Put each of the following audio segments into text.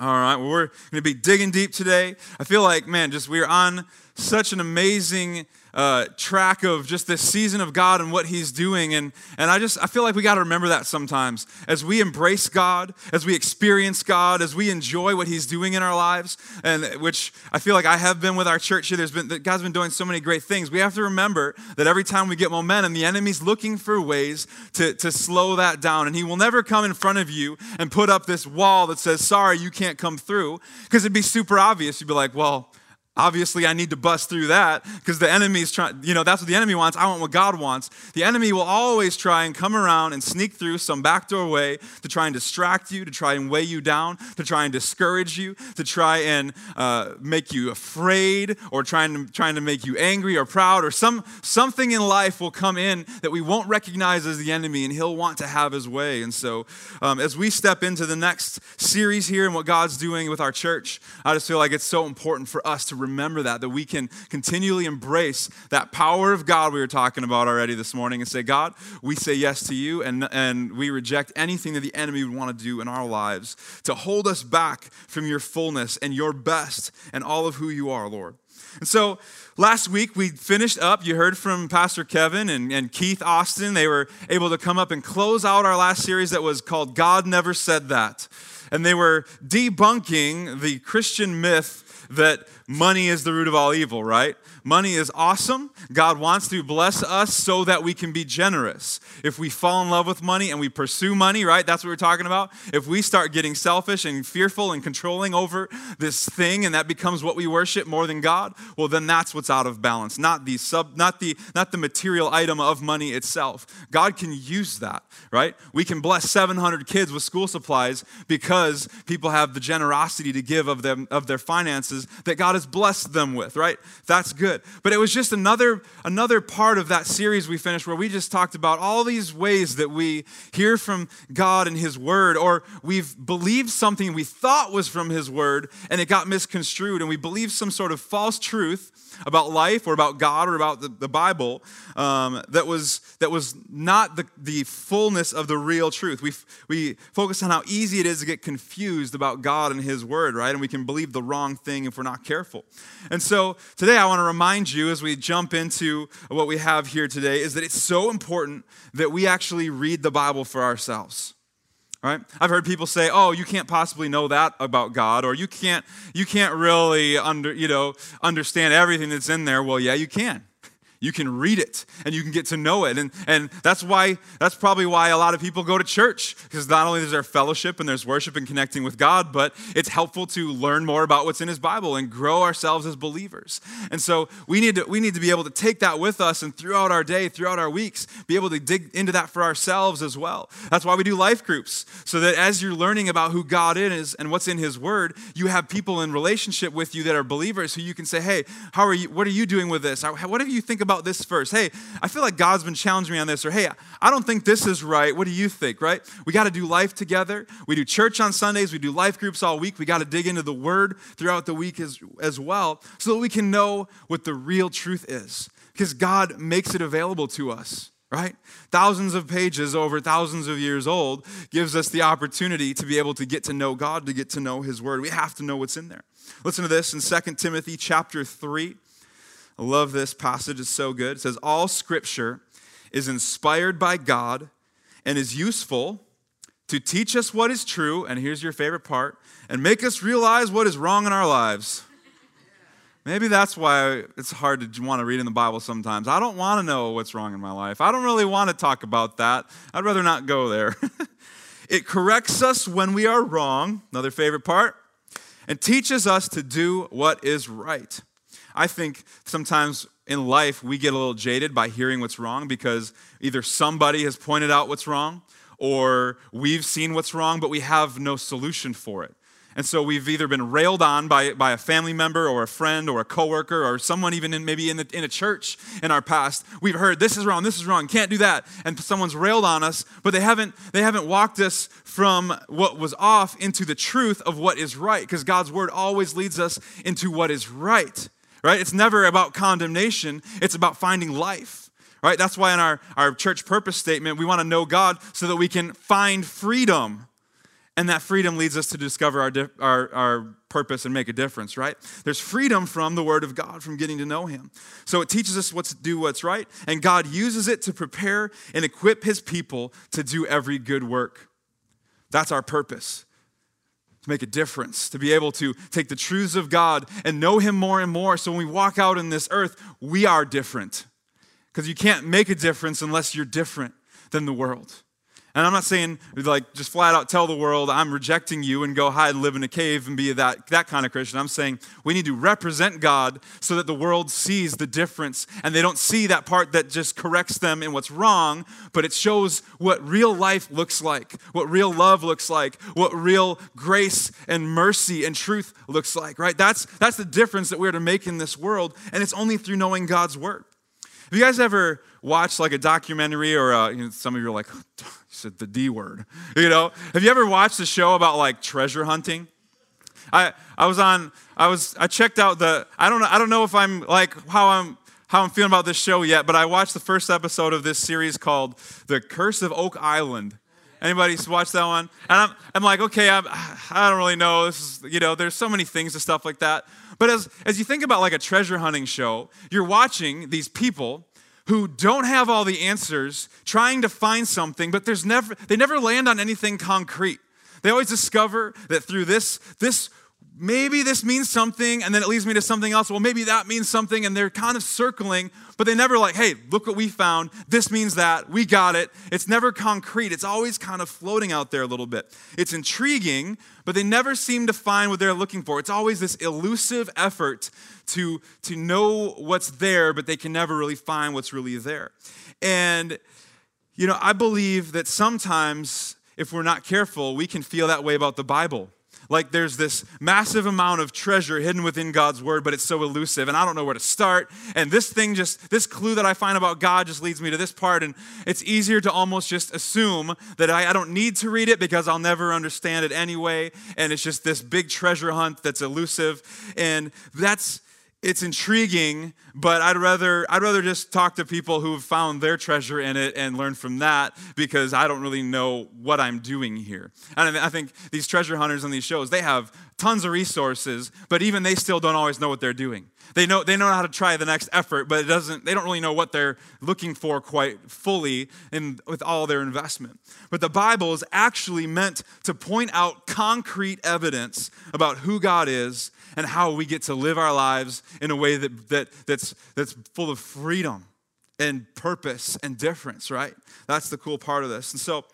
All right, well, we're going to be digging deep today. I feel like, man, just we're on such an amazing track of just this season of God and what he's doing. And I feel like we got to remember that sometimes. As we embrace God, as we experience God, as we enjoy what he's doing in our lives, and which I feel like I have been with our church here. God's been doing so many great things. We have to remember that every time we get momentum, the enemy's looking for ways to slow that down. And he will never come in front of you and put up this wall that says, sorry, you can't come through, because it'd be super obvious. You'd be like, well, obviously I need to bust through that because the enemy's trying, that's what the enemy wants. I want what God wants. The enemy will always try and come around and sneak through some backdoor way to try and distract you, to try and weigh you down, to try and discourage you, to try and make you afraid, or trying to make you angry or proud, or something in life will come in that we won't recognize as the enemy, and he'll want to have his way. And so as we step into the next series here and what God's doing with our church, I just feel like it's so important for us to remember that we can continually embrace that power of God we were talking about already this morning and say, God, we say yes to you, and we reject anything that the enemy would want to do in our lives to hold us back from your fullness and your best and all of who you are, Lord. And so last week we finished up. You heard from Pastor Kevin and Keith Austin. They were able to come up and close out our last series that was called God Never Said That. And they were debunking the Christian myth that money is the root of all evil, right? Money is awesome. God wants to bless us so that we can be generous. If we fall in love with money and we pursue money, right? That's what we're talking about. If we start getting selfish and fearful and controlling over this thing, and that becomes what we worship more than God, well, then that's what's out of balance. Not the material item of money itself. God can use that, right? We can bless 700 kids with school supplies because people have the generosity to give of their finances that God has blessed them with, right? That's good. But it was just another part of that series we finished where we just talked about all these ways that we hear from God and his word, or we've believed something we thought was from his word and it got misconstrued, and we believe some sort of false truth about life or about God or about the Bible that was not the fullness of the real truth. We focus on how easy it is to get confused about God and his word, right? And we can believe the wrong thing if we're not careful. And so today I want to remind you, as we jump into what we have here today, is that it's so important that we actually read the Bible for ourselves. Right? I've heard people say, "Oh, you can't possibly know that about God," or "You can't really understand everything that's in there." Well, yeah, you can. You can read it and you can get to know it. And that's probably why a lot of people go to church, because not only is there fellowship and there's worship and connecting with God, but it's helpful to learn more about what's in his Bible and grow ourselves as believers. And so we need to be able to take that with us, and throughout our day, throughout our weeks, be able to dig into that for ourselves as well. That's why we do life groups, so that as you're learning about who God is and what's in his word, you have people in relationship with you that are believers who you can say, "Hey, how are you? What are you doing with this? What do you think about this first? Hey, I feel like God's been challenging me on this," or, "Hey, I don't think this is right. What do you think?" Right? We got to do life together. We do church on Sundays. We do life groups all week. We got to dig into the word throughout the week as well, so that we can know what the real truth is, because God makes it available to us, right? Thousands of pages over thousands of years old gives us the opportunity to be able to get to know God, to get to know his word. We have to know what's in there. Listen to this in 2 Timothy chapter 3. I love this passage. It's so good. It says, "All scripture is inspired by God and is useful to teach us what is true," and here's your favorite part, "and make us realize what is wrong in our lives." Maybe that's why it's hard to want to read in the Bible sometimes. I don't want to know what's wrong in my life. I don't really want to talk about that. I'd rather not go there. "It corrects us when we are wrong," another favorite part, "and teaches us to do what is right." I think sometimes in life we get a little jaded by hearing what's wrong, because either somebody has pointed out what's wrong or we've seen what's wrong, but we have no solution for it. And so we've either been railed on by a family member or a friend or a coworker or someone even in a church in our past. We've heard, this is wrong, can't do that. And someone's railed on us, but they haven't walked us from what was off into the truth of what is right, because God's word always leads us into what is right. Right? It's never about condemnation. It's about finding life, right? That's why in our church purpose statement, we want to know God so that we can find freedom And that freedom leads us to discover our purpose and make a difference, right? There's freedom from the Word of God, from getting to know Him. So it teaches us what to do, what's right, and God uses it to prepare and equip His people to do every good work. That's our purpose, to make a difference, to be able to take the truths of God and know Him more and more, so when we walk out in this earth, we are different. Because you can't make a difference unless you're different than the world. And I'm not saying, like, just flat out tell the world I'm rejecting you and go hide and live in a cave and be that kind of Christian. I'm saying we need to represent God so that the world sees the difference and they don't see that part that just corrects them in what's wrong, but it shows what real life looks like, what real love looks like, what real grace and mercy and truth looks like, right? That's the difference that we're to make in this world, and it's only through knowing God's Word. Have you guys ever watched like a documentary or some of you are like, oh, you said the D word, you know? Have you ever watched a show about like treasure hunting? I checked out, I don't know how I'm feeling about this show yet, but I watched the first episode of this series called The Curse of Oak Island. Anybody watch that one? And I'm like, okay, I don't really know. This is, you know, there's so many things and stuff like that. But as you think about like a treasure hunting show, you're watching these people who don't have all the answers, trying to find something, but they never land on anything concrete. They always discover that through this maybe this means something, and then it leads me to something else. Well, maybe that means something, and they're kind of circling, but they never like, hey, look what we found. This means that. We got it. It's never concrete. It's always kind of floating out there a little bit. It's intriguing, but they never seem to find what they're looking for. It's always this elusive effort to know what's there, but they can never really find what's really there. And, you know, I believe that sometimes, if we're not careful, we can feel that way about the Bible. Like there's this massive amount of treasure hidden within God's Word, but it's so elusive, and I don't know where to start, and this clue that I find about God just leads me to this part, and it's easier to almost just assume that I don't need to read it because I'll never understand it anyway, and it's just this big treasure hunt that's elusive, and it's intriguing, but I'd rather just talk to people who've found their treasure in it and learn from that, because I don't really know what I'm doing here. And I think these treasure hunters on these shows, they have tons of resources, but even they still don't always know what they're doing. They know how to try the next effort, but they don't really know what they're looking for quite fully with all their investment. But the Bible is actually meant to point out concrete evidence about who God is and how we get to live our lives in a way that's full of freedom and purpose and difference, right? That's the cool part of this. And so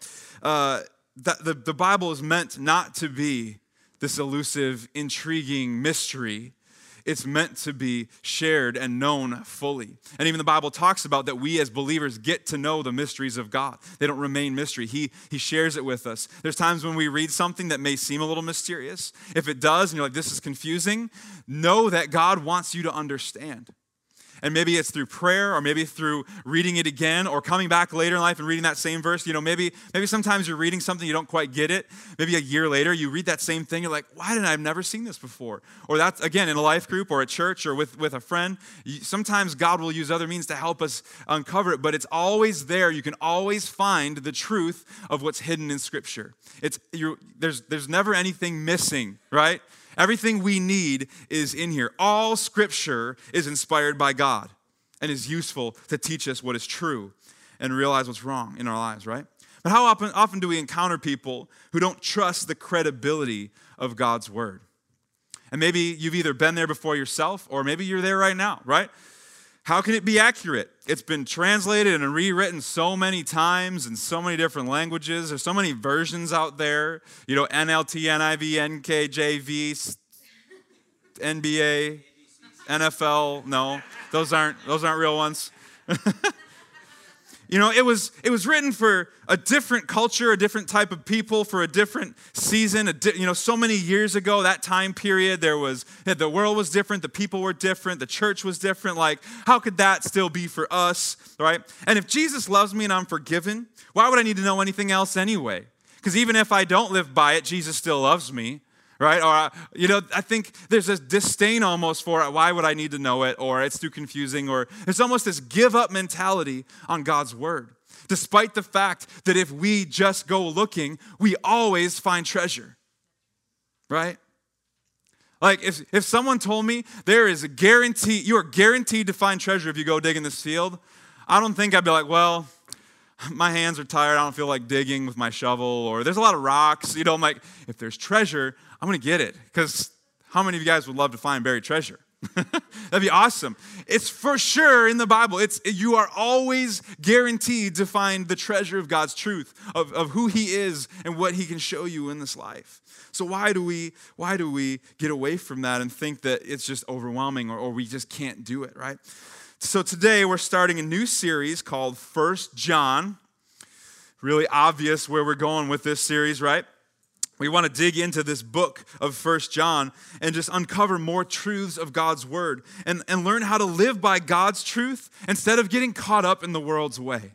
the Bible is meant not to be this elusive, intriguing mystery. It's meant to be shared and known fully. And even the Bible talks about that we as believers get to know the mysteries of God. They don't remain mystery. He shares it with us. There's times when we read something that may seem a little mysterious. If it does and you're like, this is confusing, know that God wants you to understand. And maybe it's through prayer, or maybe through reading it again, or coming back later in life and reading that same verse. You know, maybe sometimes you're reading something, you don't quite get it. Maybe a year later, you read that same thing, you're like, why didn't I have never seen this before? Or that's, again, in a life group or at church or with a friend. Sometimes God will use other means to help us uncover it, but it's always there. You can always find the truth of what's hidden in Scripture. There's never anything missing, right? Everything we need is in here. All Scripture is inspired by God and is useful to teach us what is true and realize what's wrong in our lives, right? But how often do we encounter people who don't trust the credibility of God's Word? And maybe you've either been there before yourself, or maybe you're there right now, right? How can it be accurate? It's been translated and rewritten so many times in so many different languages. There's so many versions out there. You know, NLT, NIV, NKJV, NBA, NFL. No, those aren't real ones. You know, it was written for a different culture, a different type of people, for a different season. So many years ago, that time period, the world was different, the people were different, the church was different. Like, how could that still be for us, right? And if Jesus loves me and I'm forgiven, why would I need to know anything else anyway? Because even if I don't live by it, Jesus still loves me, right? I think there's this disdain almost for why would I need to know it, or it's too confusing, or there's almost this give up mentality on God's Word. despite the fact that if we just go looking, we always find treasure, right? Like if someone told me there is a guarantee, you are guaranteed to find treasure if you go dig in this field, I don't think I'd be like, well, my hands are tired, I don't feel like digging with my shovel, or there's a lot of rocks, you know, I'm like, if there's treasure, I'm going to get it, because how many of you guys would love to find buried treasure? That'd be awesome. It's for sure in the Bible. You are always guaranteed to find the treasure of God's truth, of who he is and what he can show you in this life. So why do we get away from that and think that it's just overwhelming or we just can't do it, right? So today we're starting a new series called 1 John. Really obvious where we're going with this series, right? We want to dig into this book of 1 John and just uncover more truths of God's word and learn how to live by God's truth instead of getting caught up in the world's way,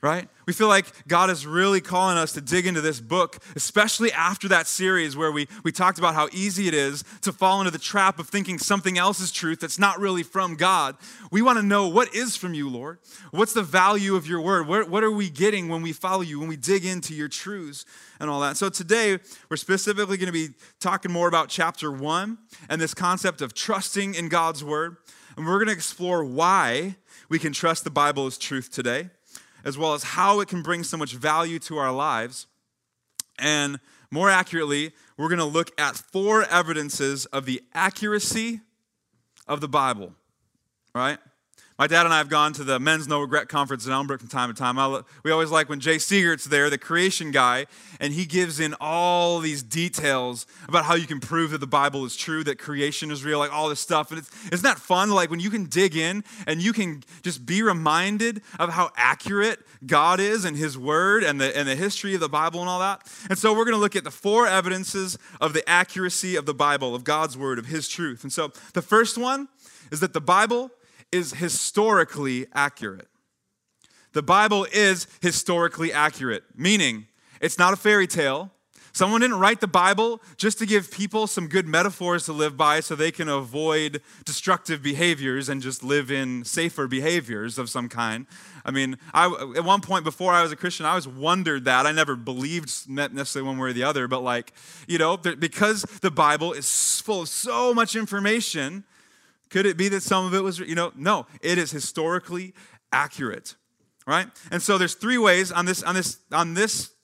right? We feel like God is really calling us to dig into this book, especially after that series where we talked about how easy it is to fall into the trap of thinking something else is truth that's not really from God. We want to know, what is from you, Lord? What's the value of your word? What are we getting when we follow you, when we dig into your truths and all that? So today, we're specifically going to be talking more about chapter 1 and this concept of trusting in God's word. And we're going to explore why we can trust the Bible as truth today, as well as how it can bring so much value to our lives. And more accurately, we're going to look at 4 evidences of the accuracy of the Bible, right? My dad and I have gone to the Men's No Regret Conference in Elmbrook from time to time. We always like when Jay Seegert's there, the creation guy, and he gives in all these details about how you can prove that the Bible is true, that creation is real, like all this stuff. And isn't that fun? Like when you can dig in and you can just be reminded of how accurate God is and his word and the history of the Bible and all that. And so we're going to look at the 4 evidences of the accuracy of the Bible, of God's word, of his truth. And so the first one is that the Bible is historically accurate. The Bible is historically accurate, meaning it's not a fairy tale. Someone didn't write the Bible just to give people some good metaphors to live by so they can avoid destructive behaviors and just live in safer behaviors of some kind. I mean, at one point before I was a Christian, I always wondered that. I never believed necessarily one way or the other, but like, you know, because the Bible is full of so much information, could it be that some of it was, no, it is historically accurate, right? And so there's 3 ways on this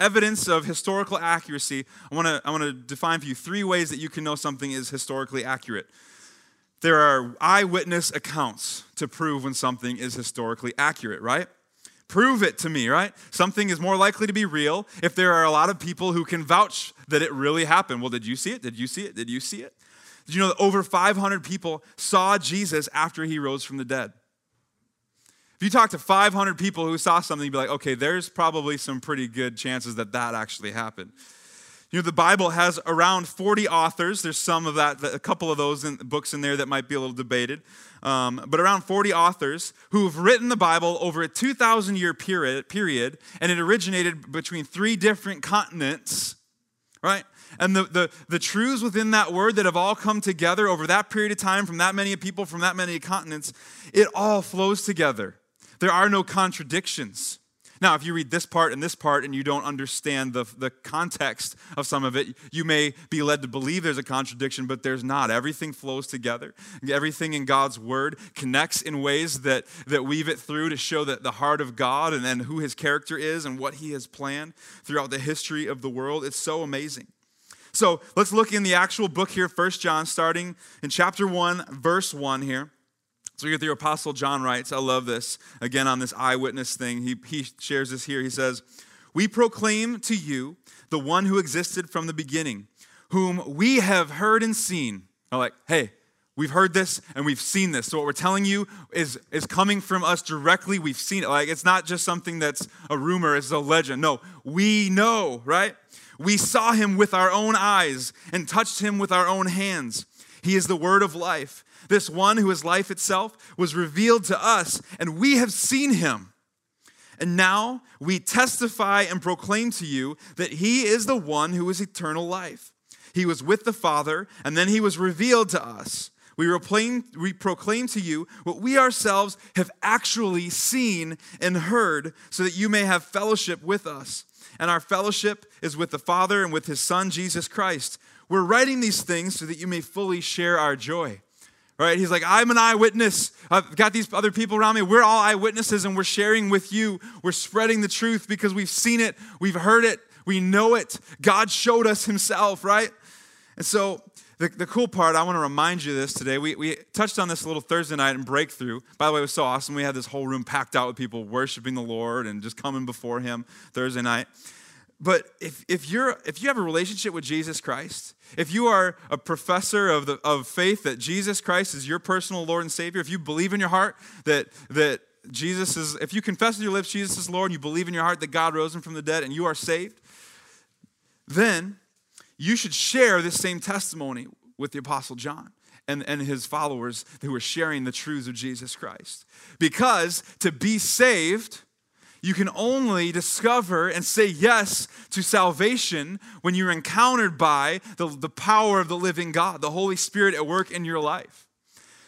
evidence of historical accuracy. I want to define for you 3 ways that you can know something is historically accurate. There are eyewitness accounts to prove when something is historically accurate, right? Prove it to me, right? Something is more likely to be real if there are a lot of people who can vouch that it really happened. Well, did you see it? Did you see it? Did you see it? Did you know that over 500 people saw Jesus after he rose from the dead? If you talk to 500 people who saw something, you'd be like, okay, there's probably some pretty good chances that actually happened. You know, the Bible has around 40 authors. There's some of that, a couple of those books in there that might be a little debated. But around 40 authors who have written the Bible over a 2,000-year period, and it originated between 3 different continents, right? And the truths within that word that have all come together over that period of time from that many people, from that many continents, it all flows together. There are no contradictions. Now, if you read this part and you don't understand the context of some of it, you may be led to believe there's a contradiction, but there's not. Everything flows together. Everything in God's word connects in ways that weave it through to show that the heart of God and then who his character is and what he has planned throughout the history of the world. It's so amazing. So let's look in the actual book here, 1 John, starting in chapter 1, verse 1 here. So here the Apostle John writes, I love this, again on this eyewitness thing. He shares this here. He says, we proclaim to you the one who existed from the beginning, whom we have heard and seen. I'm like, hey, we've heard this and we've seen this. So what we're telling you is coming from us directly. We've seen it. Like, it's not just something that's a rumor, it's a legend. No, we know, right? We saw him with our own eyes and touched him with our own hands. He is the word of life. This one who is life itself was revealed to us, and we have seen him. And now we testify and proclaim to you that he is the one who is eternal life. He was with the Father, and then he was revealed to us. We proclaim to you what we ourselves have actually seen and heard, so that you may have fellowship with us. And our fellowship is with the Father and with his Son, Jesus Christ. We're writing these things so that you may fully share our joy. All right? He's like, I'm an eyewitness. I've got these other people around me. We're all eyewitnesses, and we're sharing with you. We're spreading the truth because we've seen it. We've heard it. We know it. God showed us himself, right? And so the cool part, I want to remind you this today. We touched on this a little Thursday night in Breakthrough. By the way, it was so awesome. We had this whole room packed out with people worshiping the Lord and just coming before him Thursday night. But if you have a relationship with Jesus Christ, if you are a professor of faith that Jesus Christ is your personal Lord and Savior, if you believe in your heart that Jesus is, if you confess with your lips Jesus is Lord, and you believe in your heart that God rose him from the dead and you are saved, then you should share this same testimony with the Apostle John and his followers who are sharing the truths of Jesus Christ. Because to be saved, you can only discover and say yes to salvation when you're encountered by the power of the living God, the Holy Spirit at work in your life.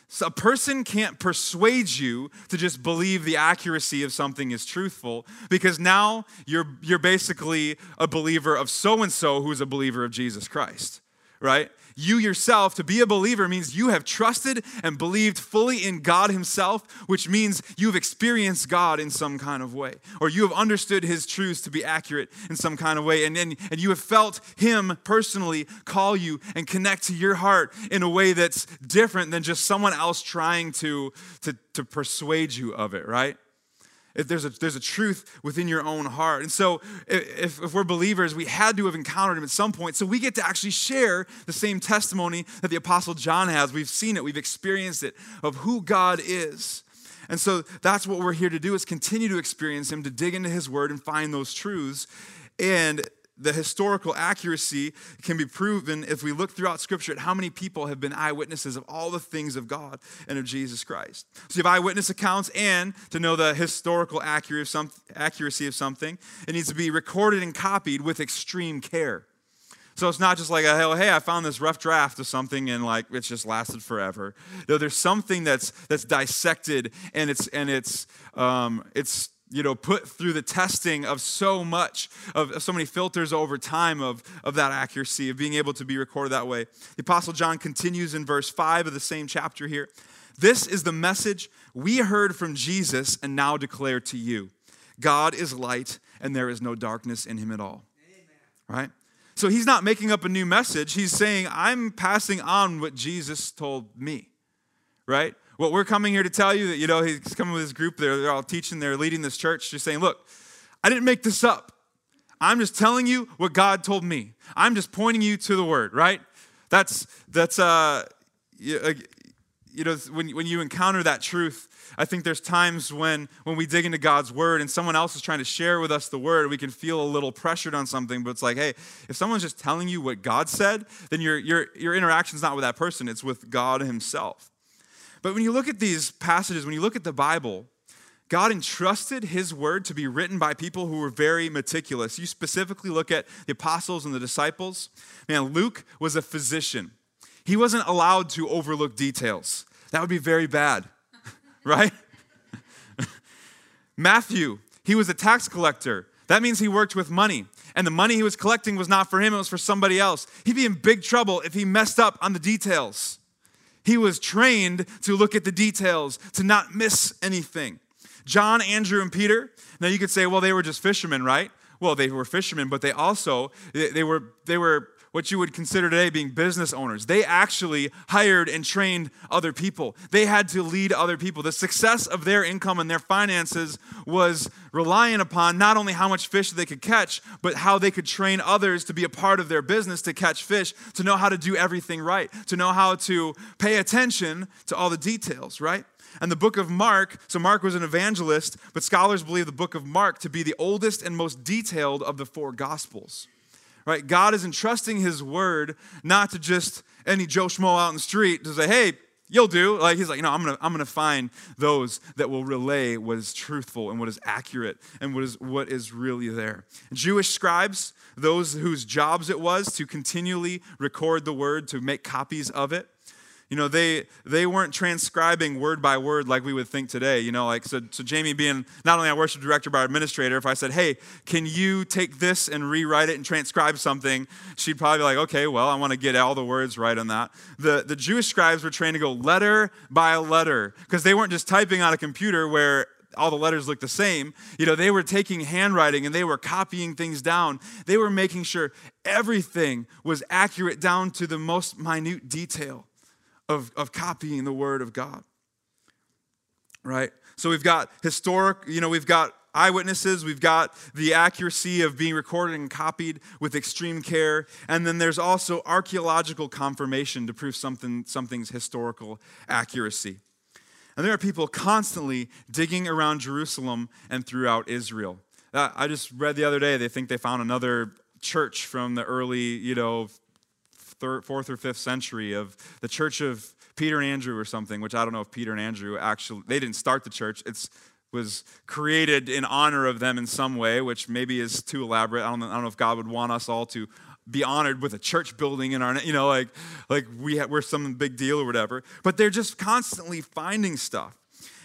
So a person can't persuade you to just believe the accuracy of something is truthful, because now you're basically a believer of so-and-so who's a believer of Jesus Christ, right? You yourself, to be a believer means you have trusted and believed fully in God himself, which means you've experienced God in some kind of way, or you have understood his truths to be accurate in some kind of way, and you have felt him personally call you and connect to your heart in a way that's different than just someone else trying to persuade you of it, right? There's a truth within your own heart. And so if we're believers, we had to have encountered him at some point. So we get to actually share the same testimony that the Apostle John has. We've seen it. We've experienced it of who God is. And so that's what we're here to do, is continue to experience him, to dig into his word and find those truths. And the historical accuracy can be proven if we look throughout Scripture at how many people have been eyewitnesses of all the things of God and of Jesus Christ. So you have eyewitness accounts, and to know the historical accuracy of something, it needs to be recorded and copied with extreme care. So it's not just like, oh, hey, I found this rough draft of something and like it's just lasted forever. No, there's something that's dissected and it's you know, put through the testing of so much, of so many filters over time of that accuracy, of being able to be recorded that way. The Apostle John continues in verse 5 of the same chapter here. This is the message we heard from Jesus and now declare to you. God is light and there is no darkness in him at all. Amen. Right? So he's not making up a new message. He's saying, I'm passing on what Jesus told me, right? What we're coming here to tell you, that, you know, he's coming with his group there. They're all teaching. They're leading this church. Just saying, look, I didn't make this up. I'm just telling you what God told me. I'm just pointing you to the word, right? That's you know, when you encounter that truth, I think there's times when we dig into God's word and someone else is trying to share with us the word, we can feel a little pressured on something, but it's like, hey, if someone's just telling you what God said, then your interaction's not with that person. It's with God himself. But when you look at these passages, when you look at the Bible, God entrusted his word to be written by people who were very meticulous. You specifically look at the apostles and the disciples. Man, Luke was a physician. He wasn't allowed to overlook details. That would be very bad, right? Matthew, he was a tax collector. That means he worked with money. And the money he was collecting was not for him, it was for somebody else. He'd be in big trouble if he messed up on the details. He was trained to look at the details, to not miss anything. John, Andrew, and Peter. Now you could say, well, they were just fishermen, right? Well, they were fishermen, but they also, they were what you would consider today being business owners. They actually hired and trained other people. They had to lead other people. The success of their income and their finances was reliant upon not only how much fish they could catch, but how they could train others to be a part of their business to catch fish, to know how to do everything right, to know how to pay attention to all the details, right? And the book of Mark, so Mark was an evangelist, but scholars believe the book of Mark to be the oldest and most detailed of the four gospels. Right, God is entrusting his word not to just any Joe Schmo out in the street to say, hey, you'll do. Like he's like, no, I'm gonna find those that will relay what is truthful and what is accurate and what is really there. Jewish scribes, those whose jobs it was to continually record the word, to make copies of it. You know, they weren't transcribing word by word like we would think today. You know, like, so Jamie being not only our worship director, but our administrator, if I said, hey, can you take this and rewrite it and transcribe something? She'd probably be like, okay, well, I want to get all the words right on that. The Jewish scribes were trained to go letter by letter because they weren't just typing on a computer where all the letters looked the same. You know, they were taking handwriting and they were copying things down. They were making sure everything was accurate down to the most minute detail of copying the word of God, right? So we've got historic, you know, we've got eyewitnesses, we've got the accuracy of being recorded and copied with extreme care, and then there's also archaeological confirmation to prove something's historical accuracy. And there are people constantly digging around Jerusalem and throughout Israel. I just read the other day, they think they found another church from the early, you know, 4th or 5th century of the church of Peter and Andrew or something, which I don't know if Peter and Andrew actually, they didn't start the church. It was created in honor of them in some way, which maybe is too elaborate. I don't know if God would want us all to be honored with a church building in our, you know, like we're some big deal or whatever. But they're just constantly finding stuff.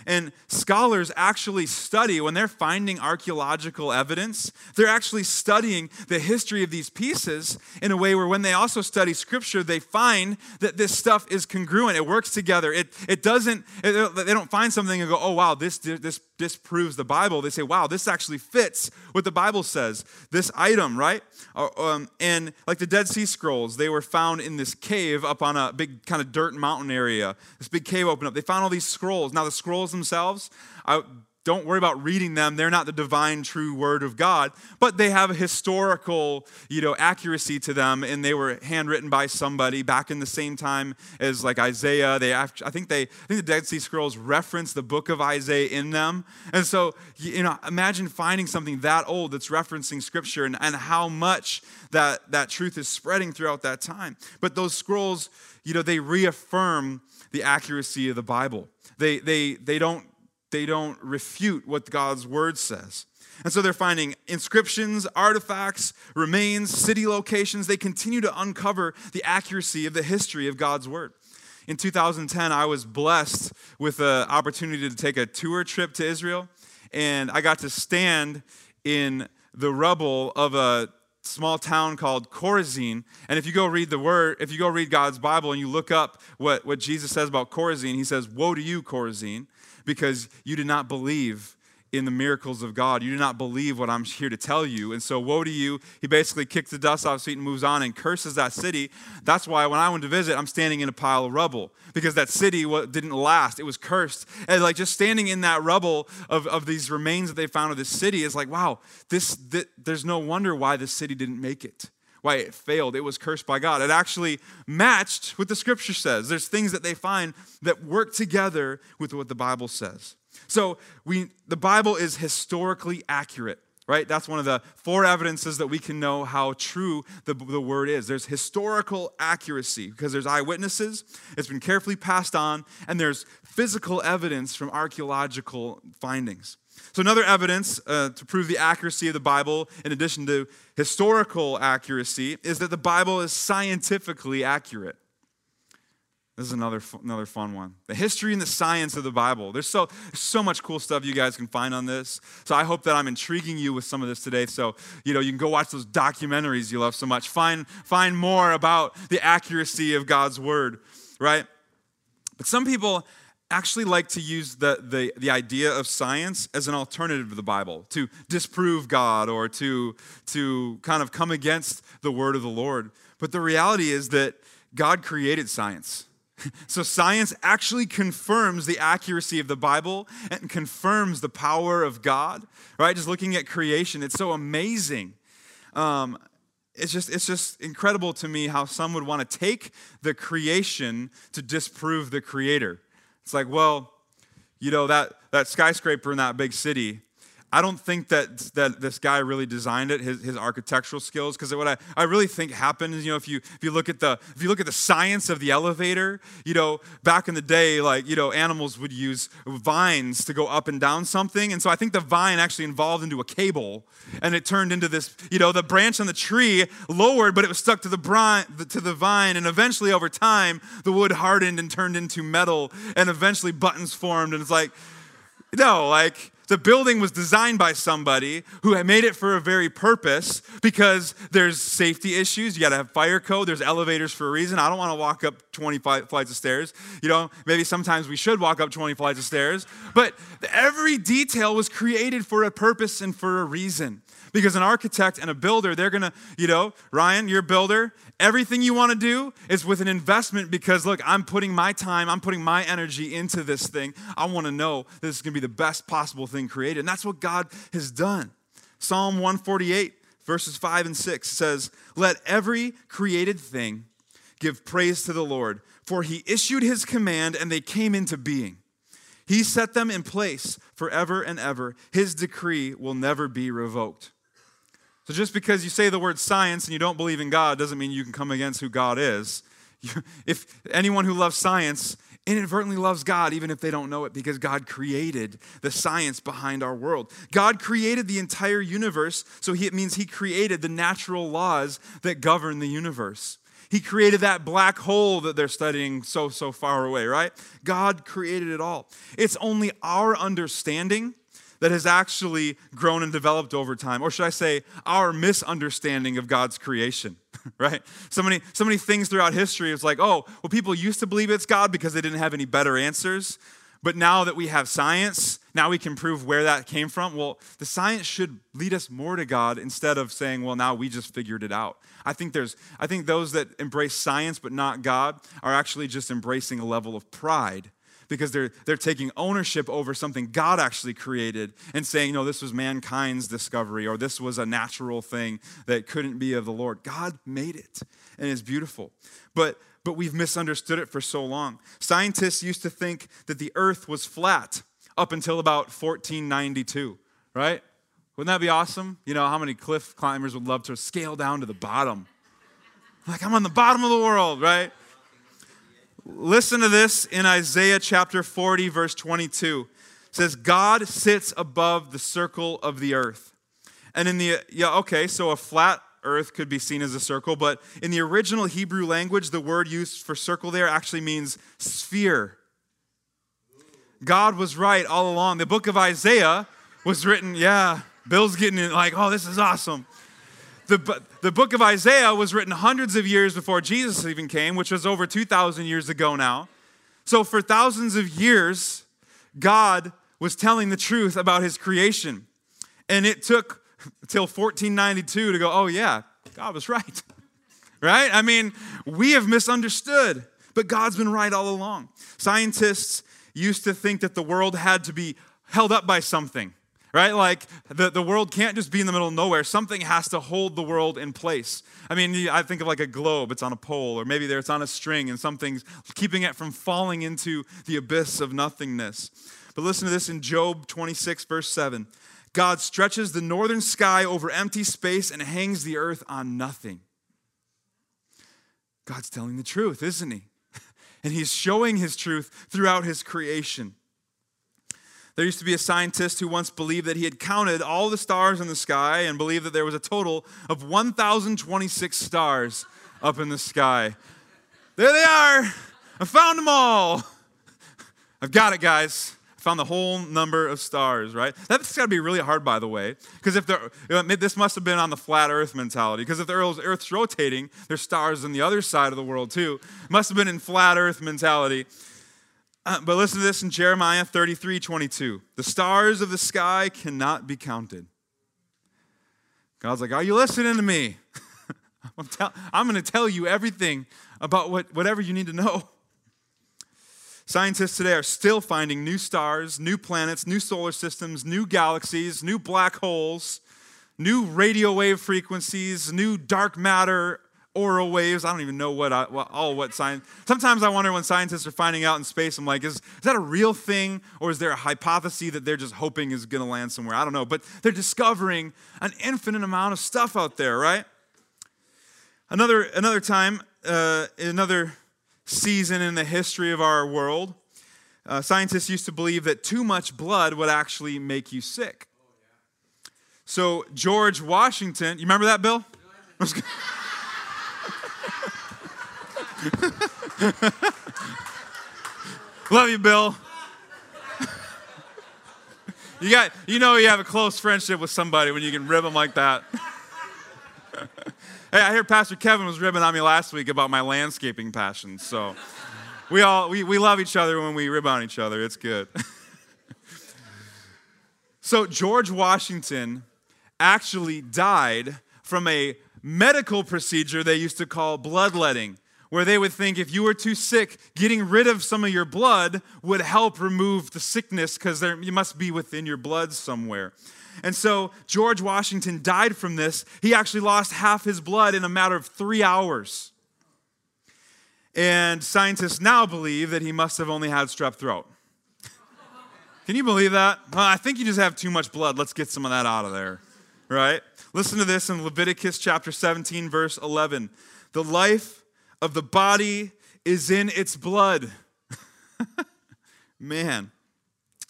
And scholars actually study, when they're finding archaeological evidence, they're actually studying the history of these pieces in a way where when they also study Scripture, they find that this stuff is congruent. It works together. They don't find something and go, oh, wow, this disproves the Bible. They say, wow, this actually fits what the Bible says. This item, right? And like the Dead Sea Scrolls, they were found in this cave up on a big kind of dirt mountain area. This big cave opened up. They found all these scrolls. Now the scrolls themselves, don't worry about reading them. They're not the divine true word of God, but they have a historical, you know, accuracy to them, and they were handwritten by somebody back in the same time as like Isaiah. I think the Dead Sea Scrolls reference the book of Isaiah in them. And so, you know, imagine finding something that old that's referencing Scripture and how much that truth is spreading throughout that time. But those scrolls, you know, they reaffirm the accuracy of the Bible. They don't refute what God's word says. And so they're finding inscriptions, artifacts, remains, city locations. They continue to uncover the accuracy of the history of God's word. In 2010, I was blessed with an opportunity to take a tour trip to Israel. And I got to stand in the rubble of a small town called Chorazin. And if you go read the word, if you go read God's Bible and you look up what Jesus says about Chorazin, he says, woe to you, Chorazin, because you did not believe in the miracles of God. You did not believe what I'm here to tell you. And so woe to you. He basically kicks the dust off his feet and moves on and curses that city. That's why when I went to visit, I'm standing in a pile of rubble because that city didn't last. It was cursed. And like just standing in that rubble of these remains that they found of this city is like, wow, there's no wonder why this city didn't make it. Why it failed. It was cursed by God. It actually matched what the Scripture says. There's things that they find that work together with what the Bible says. So the Bible is historically accurate, right? That's one of the 4 evidences that we can know how true the word is. There's historical accuracy because there's eyewitnesses, it's been carefully passed on, and there's physical evidence from archaeological findings. So another evidence to prove the accuracy of the Bible, in addition to historical accuracy, is that the Bible is scientifically accurate. This is another fun one. The history and the science of the Bible. There's so much cool stuff you guys can find on this. So I hope that I'm intriguing you with some of this today. So, you know, you can go watch those documentaries you love so much. Find more about the accuracy of God's word, right? But some people actually like to use the idea of science as an alternative to the Bible, to disprove God or to kind of come against the word of the Lord. But the reality is that God created science. So science actually confirms the accuracy of the Bible and confirms the power of God, right? Just looking at creation, it's so amazing. It's just incredible to me how some would want to take the creation to disprove the creator. It's like, well, you know, that skyscraper in that big city, I don't think that this guy really designed it, his architectural skills, because what I really think happened is, you know, if you look at the science of the elevator, you know, back in the day, like, you know, animals would use vines to go up and down something, and so I think the vine actually evolved into a cable, and it turned into this, you know, the branch on the tree lowered, but it was stuck to the vine, and eventually over time the wood hardened and turned into metal, and eventually buttons formed, and it's like, no, like, the building was designed by somebody who had made it for a very purpose, because there's safety issues. You got to have fire code. There's elevators for a reason. I don't want to walk up 25 flights of stairs. You know, maybe sometimes we should walk up 20 flights of stairs. But every detail was created for a purpose and for a reason. Because an architect and a builder, they're going to, you know, Ryan, you're a builder. Everything you want to do is with an investment, because, look, I'm putting my time, I'm putting my energy into this thing. I want to know this is going to be the best possible thing created. And that's what God has done. Psalm 148, verses 5 and 6 says, "Let every created thing give praise to the Lord, for he issued his command and they came into being. He set them in place forever and ever. His decree will never be revoked." So just because you say the word science and you don't believe in God doesn't mean you can come against who God is. If anyone who loves science inadvertently loves God, even if they don't know it, because God created the science behind our world. God created the entire universe, so it means he created the natural laws that govern the universe. He created that black hole that they're studying so far away, right? God created it all. It's only our understanding that has actually grown and developed over time. Or should I say, our misunderstanding of God's creation, right? So many things throughout history, it's like, oh, well, people used to believe it's God because they didn't have any better answers. But now that we have science, now we can prove where that came from. Well, the science should lead us more to God instead of saying, well, now we just figured it out. I think those that embrace science but not God are actually just embracing a level of pride, because they're taking ownership over something God actually created and saying, no, this was mankind's discovery, or this was a natural thing that couldn't be of the Lord. God made it, and it's beautiful. But we've misunderstood it for so long. Scientists used to think that the earth was flat up until about 1492, right? Wouldn't that be awesome? You know, how many cliff climbers would love to scale down to the bottom? Like, I'm on the bottom of the world, right? Listen to this in Isaiah chapter 40, verse 22. It says, God sits above the circle of the earth. And so a flat earth could be seen as a circle, but in the original Hebrew language, the word used for circle there actually means sphere. God was right all along. The book of Isaiah was written, yeah, Bill's getting it like, oh, this is awesome. The book of Isaiah was written hundreds of years before Jesus even came, which was over 2,000 years ago now. So for thousands of years, God was telling the truth about his creation. And it took till 1492 to go, oh yeah, God was right, right? I mean, we have misunderstood, but God's been right all along. Scientists used to think that the world had to be held up by something. Right? Like, the world can't just be in the middle of nowhere. Something has to hold the world in place. I mean, I think of like a globe. It's on a pole, or maybe there it's on a string, and something's keeping it from falling into the abyss of nothingness. But listen to this in Job 26, verse 7. God stretches the northern sky over empty space and hangs the earth on nothing. God's telling the truth, isn't he? And he's showing his truth throughout his creation. There used to be a scientist who once believed that he had counted all the stars in the sky and believed that there was a total of 1,026 stars up in the sky. There they are. I found them all. I've got it, guys. I found the whole number of stars, right? That's got to be really hard, by the way, because this must have been on the flat earth mentality, because if the earth's rotating, there's stars on the other side of the world too. Must have been in flat earth mentality. But listen to this in Jeremiah 33:22. The stars of the sky cannot be counted. God's like, are you listening to me? I'm going to tell you everything about whatever you need to know. Scientists today are still finding new stars, new planets, new solar systems, new galaxies, new black holes, new radio wave frequencies, new dark matter Oral waves. I don't even know what science. Sometimes I wonder when scientists are finding out in space, I'm like, is that a real thing? Or is there a hypothesis that they're just hoping is going to land somewhere? I don't know. But they're discovering an infinite amount of stuff out there, right? Another time, another season in the history of our world, scientists used to believe that too much blood would actually make you sick. So George Washington, you remember that, Bill? Love you, Bill. You have a close friendship with somebody when you can rib them like that. Hey, I hear Pastor Kevin was ribbing on me last week about my landscaping passions. So we love each other when we rib on each other. It's good. So George Washington actually died from a medical procedure they used to call bloodletting, where they would think if you were too sick, getting rid of some of your blood would help remove the sickness because you must be within your blood somewhere. And so George Washington died from this. He actually lost half his blood in a matter of 3 hours. And scientists now believe that he must have only had strep throat. Can you believe that? Well, I think you just have too much blood. Let's get some of that out of there, right? Listen to this in Leviticus chapter 17, verse 11. The life of the body is in its blood. Man,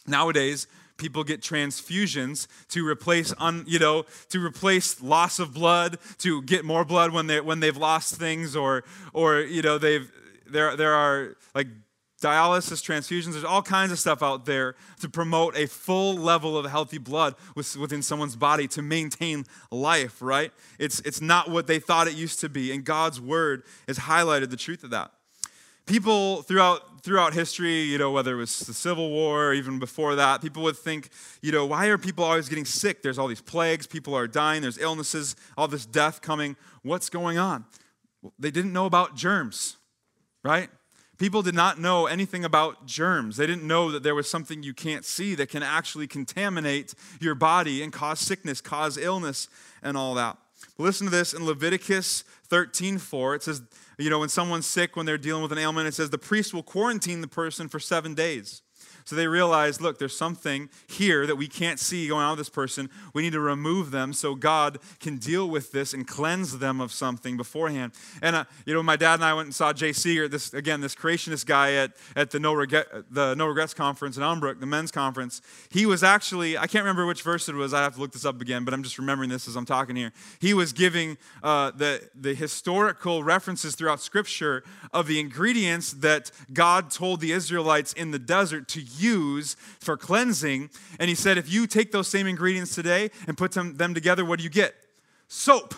nowadays people get transfusions to replace, to replace loss of blood, to get more blood when they've lost things, or there are like dialysis transfusions. There's all kinds of stuff out there to promote a full level of healthy blood within someone's body to maintain life, right? It's not what they thought it used to be, and God's word has highlighted the truth of that. People throughout history, whether it was the Civil War or even before that, people would think, why are people always getting sick? There's all these plagues, people are dying, there's illnesses, all this death coming. What's going on? Well, they didn't know about germs, right? People did not know anything about germs. They didn't know that there was something you can't see that can actually contaminate your body and cause sickness, cause illness, and all that. But listen to this in Leviticus 13:4. It says, when someone's sick, when they're dealing with an ailment, it says the priest will quarantine the person for 7 days. So they realize, look, there's something here that we can't see going on with this person. We need to remove them so God can deal with this and cleanse them of something beforehand. And, my dad and I went and saw Jay Seegert, this creationist guy at the No Regrets Conference in Elmbrook, the men's conference. He was actually, I can't remember which verse it was. I have to look this up again, but I'm just remembering this as I'm talking here. He was giving the historical references throughout Scripture of the ingredients that God told the Israelites in the desert to use for cleansing, and he said, if you take those same ingredients today and put them together, what do you get? Soap.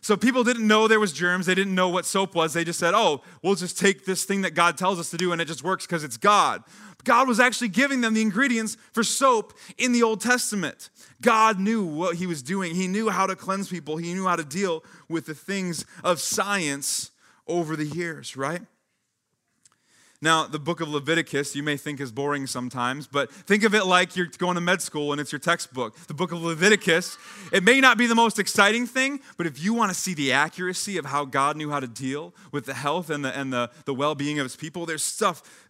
So people didn't know there was germs. They didn't know what soap was. They just said, oh, we'll just take this thing that God tells us to do, and it just works because it's God. But God was actually giving them the ingredients for soap in the Old Testament. God knew what he was doing. He knew how to cleanse people. He knew how to deal with the things of science over the years, right? Now, the book of Leviticus, you may think is boring sometimes, but think of it like you're going to med school and it's your textbook. The book of Leviticus, it may not be the most exciting thing, but if you want to see the accuracy of how God knew how to deal with the health and the well-being of his people, there's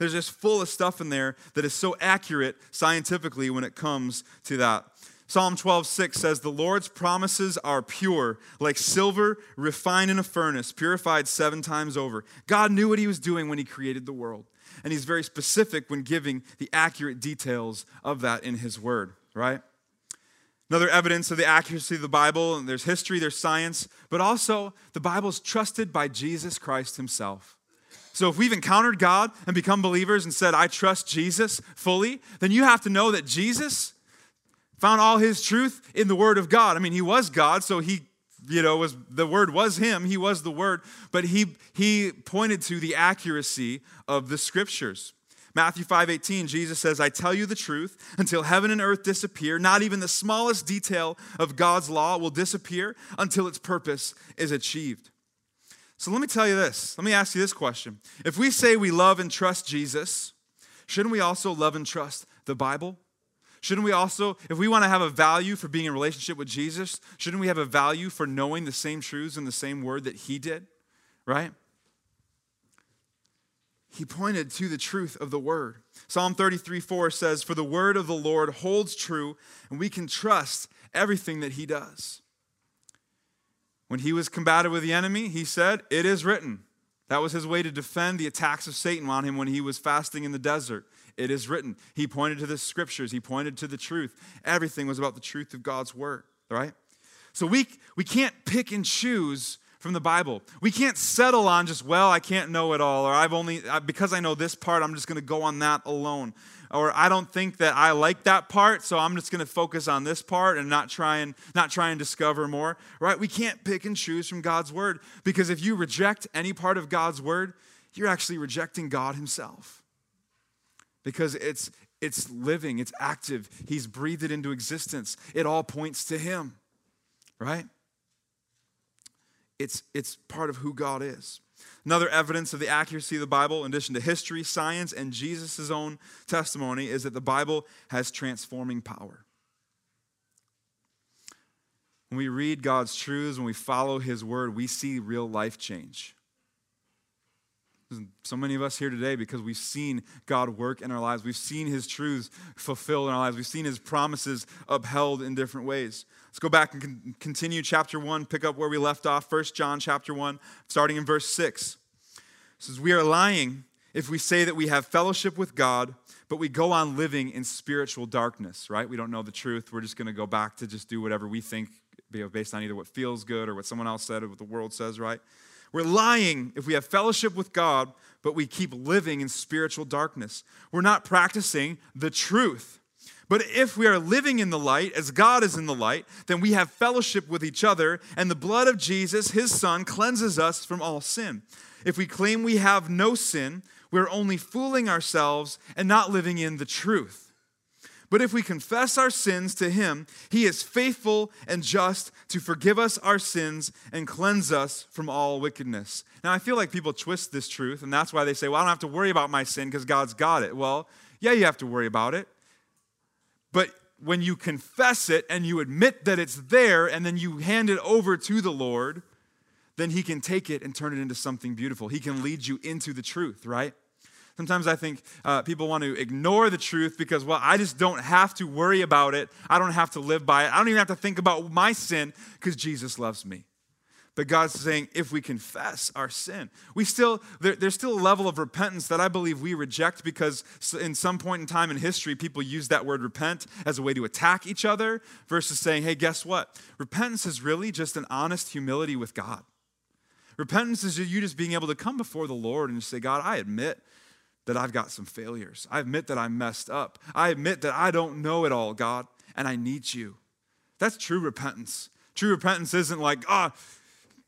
just full of stuff in there that is so accurate scientifically when it comes to that. Psalm 12:6 says, the Lord's promises are pure, like silver refined in a furnace, purified 7 times over. God knew what he was doing when he created the world. And he's very specific when giving the accurate details of that in his word, right? Another evidence of the accuracy of the Bible, and there's history, there's science, but also the Bible's trusted by Jesus Christ himself. So if we've encountered God and become believers and said, I trust Jesus fully, then you have to know that Jesus found all his truth in the word of God. I mean, he was God, so he, was the word was him. He was the word, but he pointed to the accuracy of the scriptures. Matthew 5:18, Jesus says, I tell you the truth, until heaven and earth disappear, not even the smallest detail of God's law will disappear until its purpose is achieved. So let me tell you this. Let me ask you this question. If we say we love and trust Jesus, shouldn't we also love and trust the Bible? Shouldn't we also, if we want to have a value for being in relationship with Jesus, shouldn't we have a value for knowing the same truths and the same word that he did, right? He pointed to the truth of the word. Psalm 33:4 says, "For the word of the Lord holds true, and we can trust everything that he does." When he was combated with the enemy, he said, "It is written." That was his way to defend the attacks of Satan on him when he was fasting in the desert. It is written. He pointed to the scriptures. He pointed to the truth. Everything was about the truth of God's word, right? So we can't pick and choose from the Bible. We can't settle on just, well, I can't know it all, or because I know this part, I'm just going to go on that alone. Or I don't think that I like that part, so I'm just going to focus on this part and not try and discover more, right? We can't pick and choose from God's word, because if you reject any part of God's word, you're actually rejecting God himself, because it's living, it's active. He's breathed it into existence. It all points to him, right? It's part of who God is. Another evidence of the accuracy of the Bible, in addition to history, science, and Jesus' own testimony, is that the Bible has transforming power. When we read God's truths, when we follow his word, we see real life change. So many of us here today, because we've seen God work in our lives. We've seen his truths fulfilled in our lives. We've seen his promises upheld in different ways. Let's go back and continue chapter 1, pick up where we left off, 1 John chapter 1, starting in verse 6. It says, "We are lying if we say that we have fellowship with God, but we go on living in spiritual darkness," right? We don't know the truth. We're just going to go back to just do whatever we think, based on either what feels good or what someone else said or what the world says, right? "We're lying if we have fellowship with God, but we keep living in spiritual darkness. We're not practicing the truth. But if we are living in the light, as God is in the light, then we have fellowship with each other, and the blood of Jesus, his son, cleanses us from all sin. If we claim we have no sin, we're only fooling ourselves and not living in the truth. But if we confess our sins to him, he is faithful and just to forgive us our sins and cleanse us from all wickedness." Now, I feel like people twist this truth, and that's why they say, well, I don't have to worry about my sin because God's got it. Well, yeah, you have to worry about it. But when you confess it and you admit that it's there and then you hand it over to the Lord, then he can take it and turn it into something beautiful. He can lead you into the truth, right? Sometimes I think people want to ignore the truth because, well, I just don't have to worry about it. I don't have to live by it. I don't even have to think about my sin because Jesus loves me. But God's saying, if we confess our sin, there's still a level of repentance that I believe we reject, because in some point in time in history, people used that word repent as a way to attack each other versus saying, hey, guess what? Repentance is really just an honest humility with God. Repentance is you just being able to come before the Lord and say, God, I admit that I've got some failures. I admit that I messed up. I admit that I don't know it all, God, and I need you. That's true repentance. True repentance isn't like,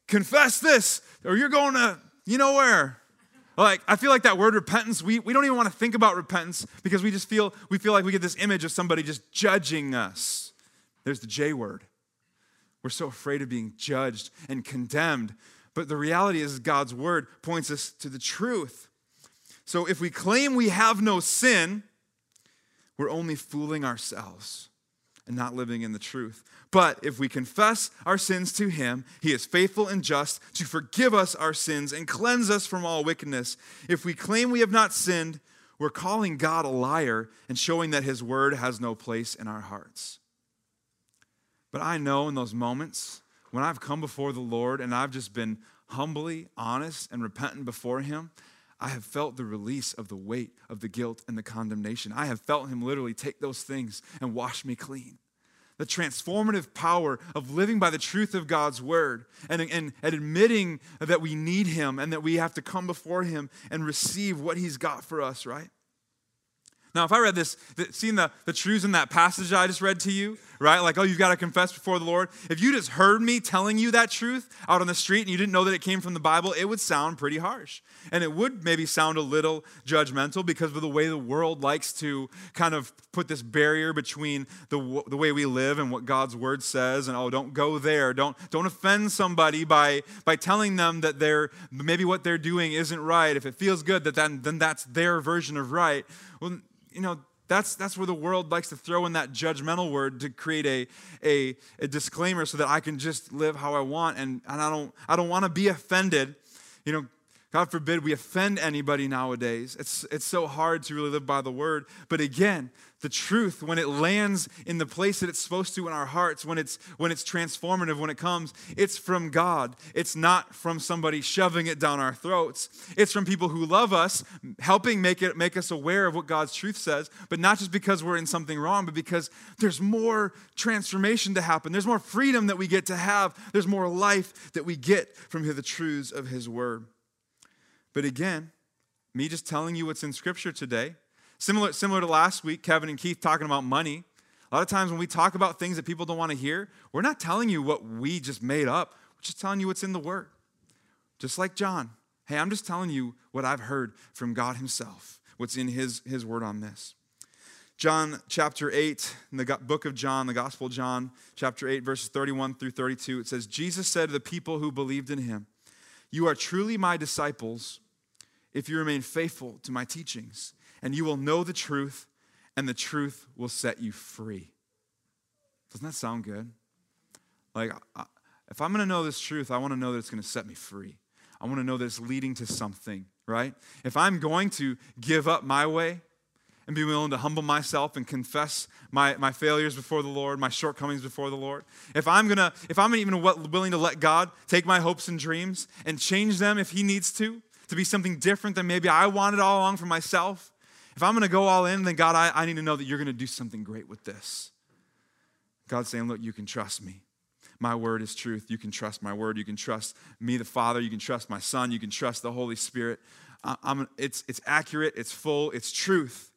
confess this, or you're going to, you know where. Like, I feel like that word repentance, we don't even want to think about repentance because we feel like we get this image of somebody just judging us. There's the J word. We're so afraid of being judged and condemned. But the reality is God's word points us to the truth. So if we claim we have no sin, we're only fooling ourselves and not living in the truth. But if we confess our sins to him, he is faithful and just to forgive us our sins and cleanse us from all wickedness. If we claim we have not sinned, we're calling God a liar and showing that his word has no place in our hearts. But I know in those moments when I've come before the Lord and I've just been humbly honest and repentant before him, I have felt the release of the weight of the guilt and the condemnation. I have felt him literally take those things and wash me clean. The transformative power of living by the truth of God's word and admitting that we need him and that we have to come before him and receive what he's got for us, right? Now, if I read this, seeing the truths in that passage that I just read to you, right? Like, oh, you've got to confess before the Lord. If you just heard me telling you that truth out on the street and you didn't know that it came from the Bible, it would sound pretty harsh. And it would maybe sound a little judgmental because of the way the world likes to kind of put this barrier between the way we live and what God's word says. And, oh, don't go there. Don't offend somebody by telling them that maybe what they're doing isn't right. If it feels good, then that's their version of right. Well, That's where the world likes to throw in that judgmental word to create a disclaimer so that I can just live how I want, and I don't want to be offended. You know, God forbid we offend anybody nowadays. It's so hard to really live by the word. But again, the truth, when it lands in the place that it's supposed to in our hearts, when it's transformative, when it comes, it's from God. It's not from somebody shoving it down our throats. It's from people who love us, helping make us aware of what God's truth says, but not just because we're in something wrong, but because there's more transformation to happen. There's more freedom that we get to have. There's more life that we get from the truths of his word. But again, me just telling you what's in Scripture today, similar to last week, Kevin and Keith talking about money. A lot of times when we talk about things that people don't want to hear, we're not telling you what we just made up. We're just telling you what's in the Word. Just like John. Hey, I'm just telling you what I've heard from God himself, what's in his Word on this. John chapter 8, in the book of John, the Gospel of John, chapter 8, verses 31 through 32, it says, Jesus said to the people who believed in him, "You are truly my disciples if you remain faithful to my teachings, and you will know the truth, and the truth will set you free." Doesn't that sound good? Like, if I'm going to know this truth, I want to know that it's going to set me free. I want to know that it's leading to something, right? If I'm going to give up my way and be willing to humble myself and confess my failures before the Lord, my shortcomings before the Lord. If I'm even willing to let God take my hopes and dreams and change them if he needs to be something different than maybe I wanted all along for myself, if I'm going to go all in, then God, I need to know that you're going to do something great with this. God's saying, look, you can trust me. My word is truth. You can trust my word. You can trust me, the Father. You can trust my Son. You can trust the Holy Spirit. It's accurate. It's full. It's truth.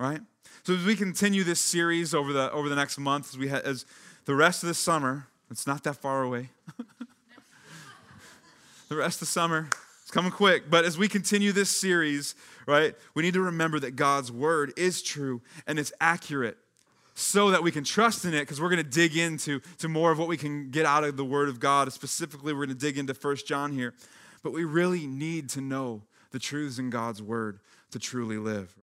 Right? So as we continue this series over the next month, as the rest of the summer, it's not that far away. The rest of the summer, it's coming quick. But as we continue this series, right, we need to remember that God's word is true and it's accurate so that we can trust in it, because we're going to dig into more of what we can get out of the word of God. Specifically, we're going to dig into 1 John here. But we really need to know the truths in God's word to truly live.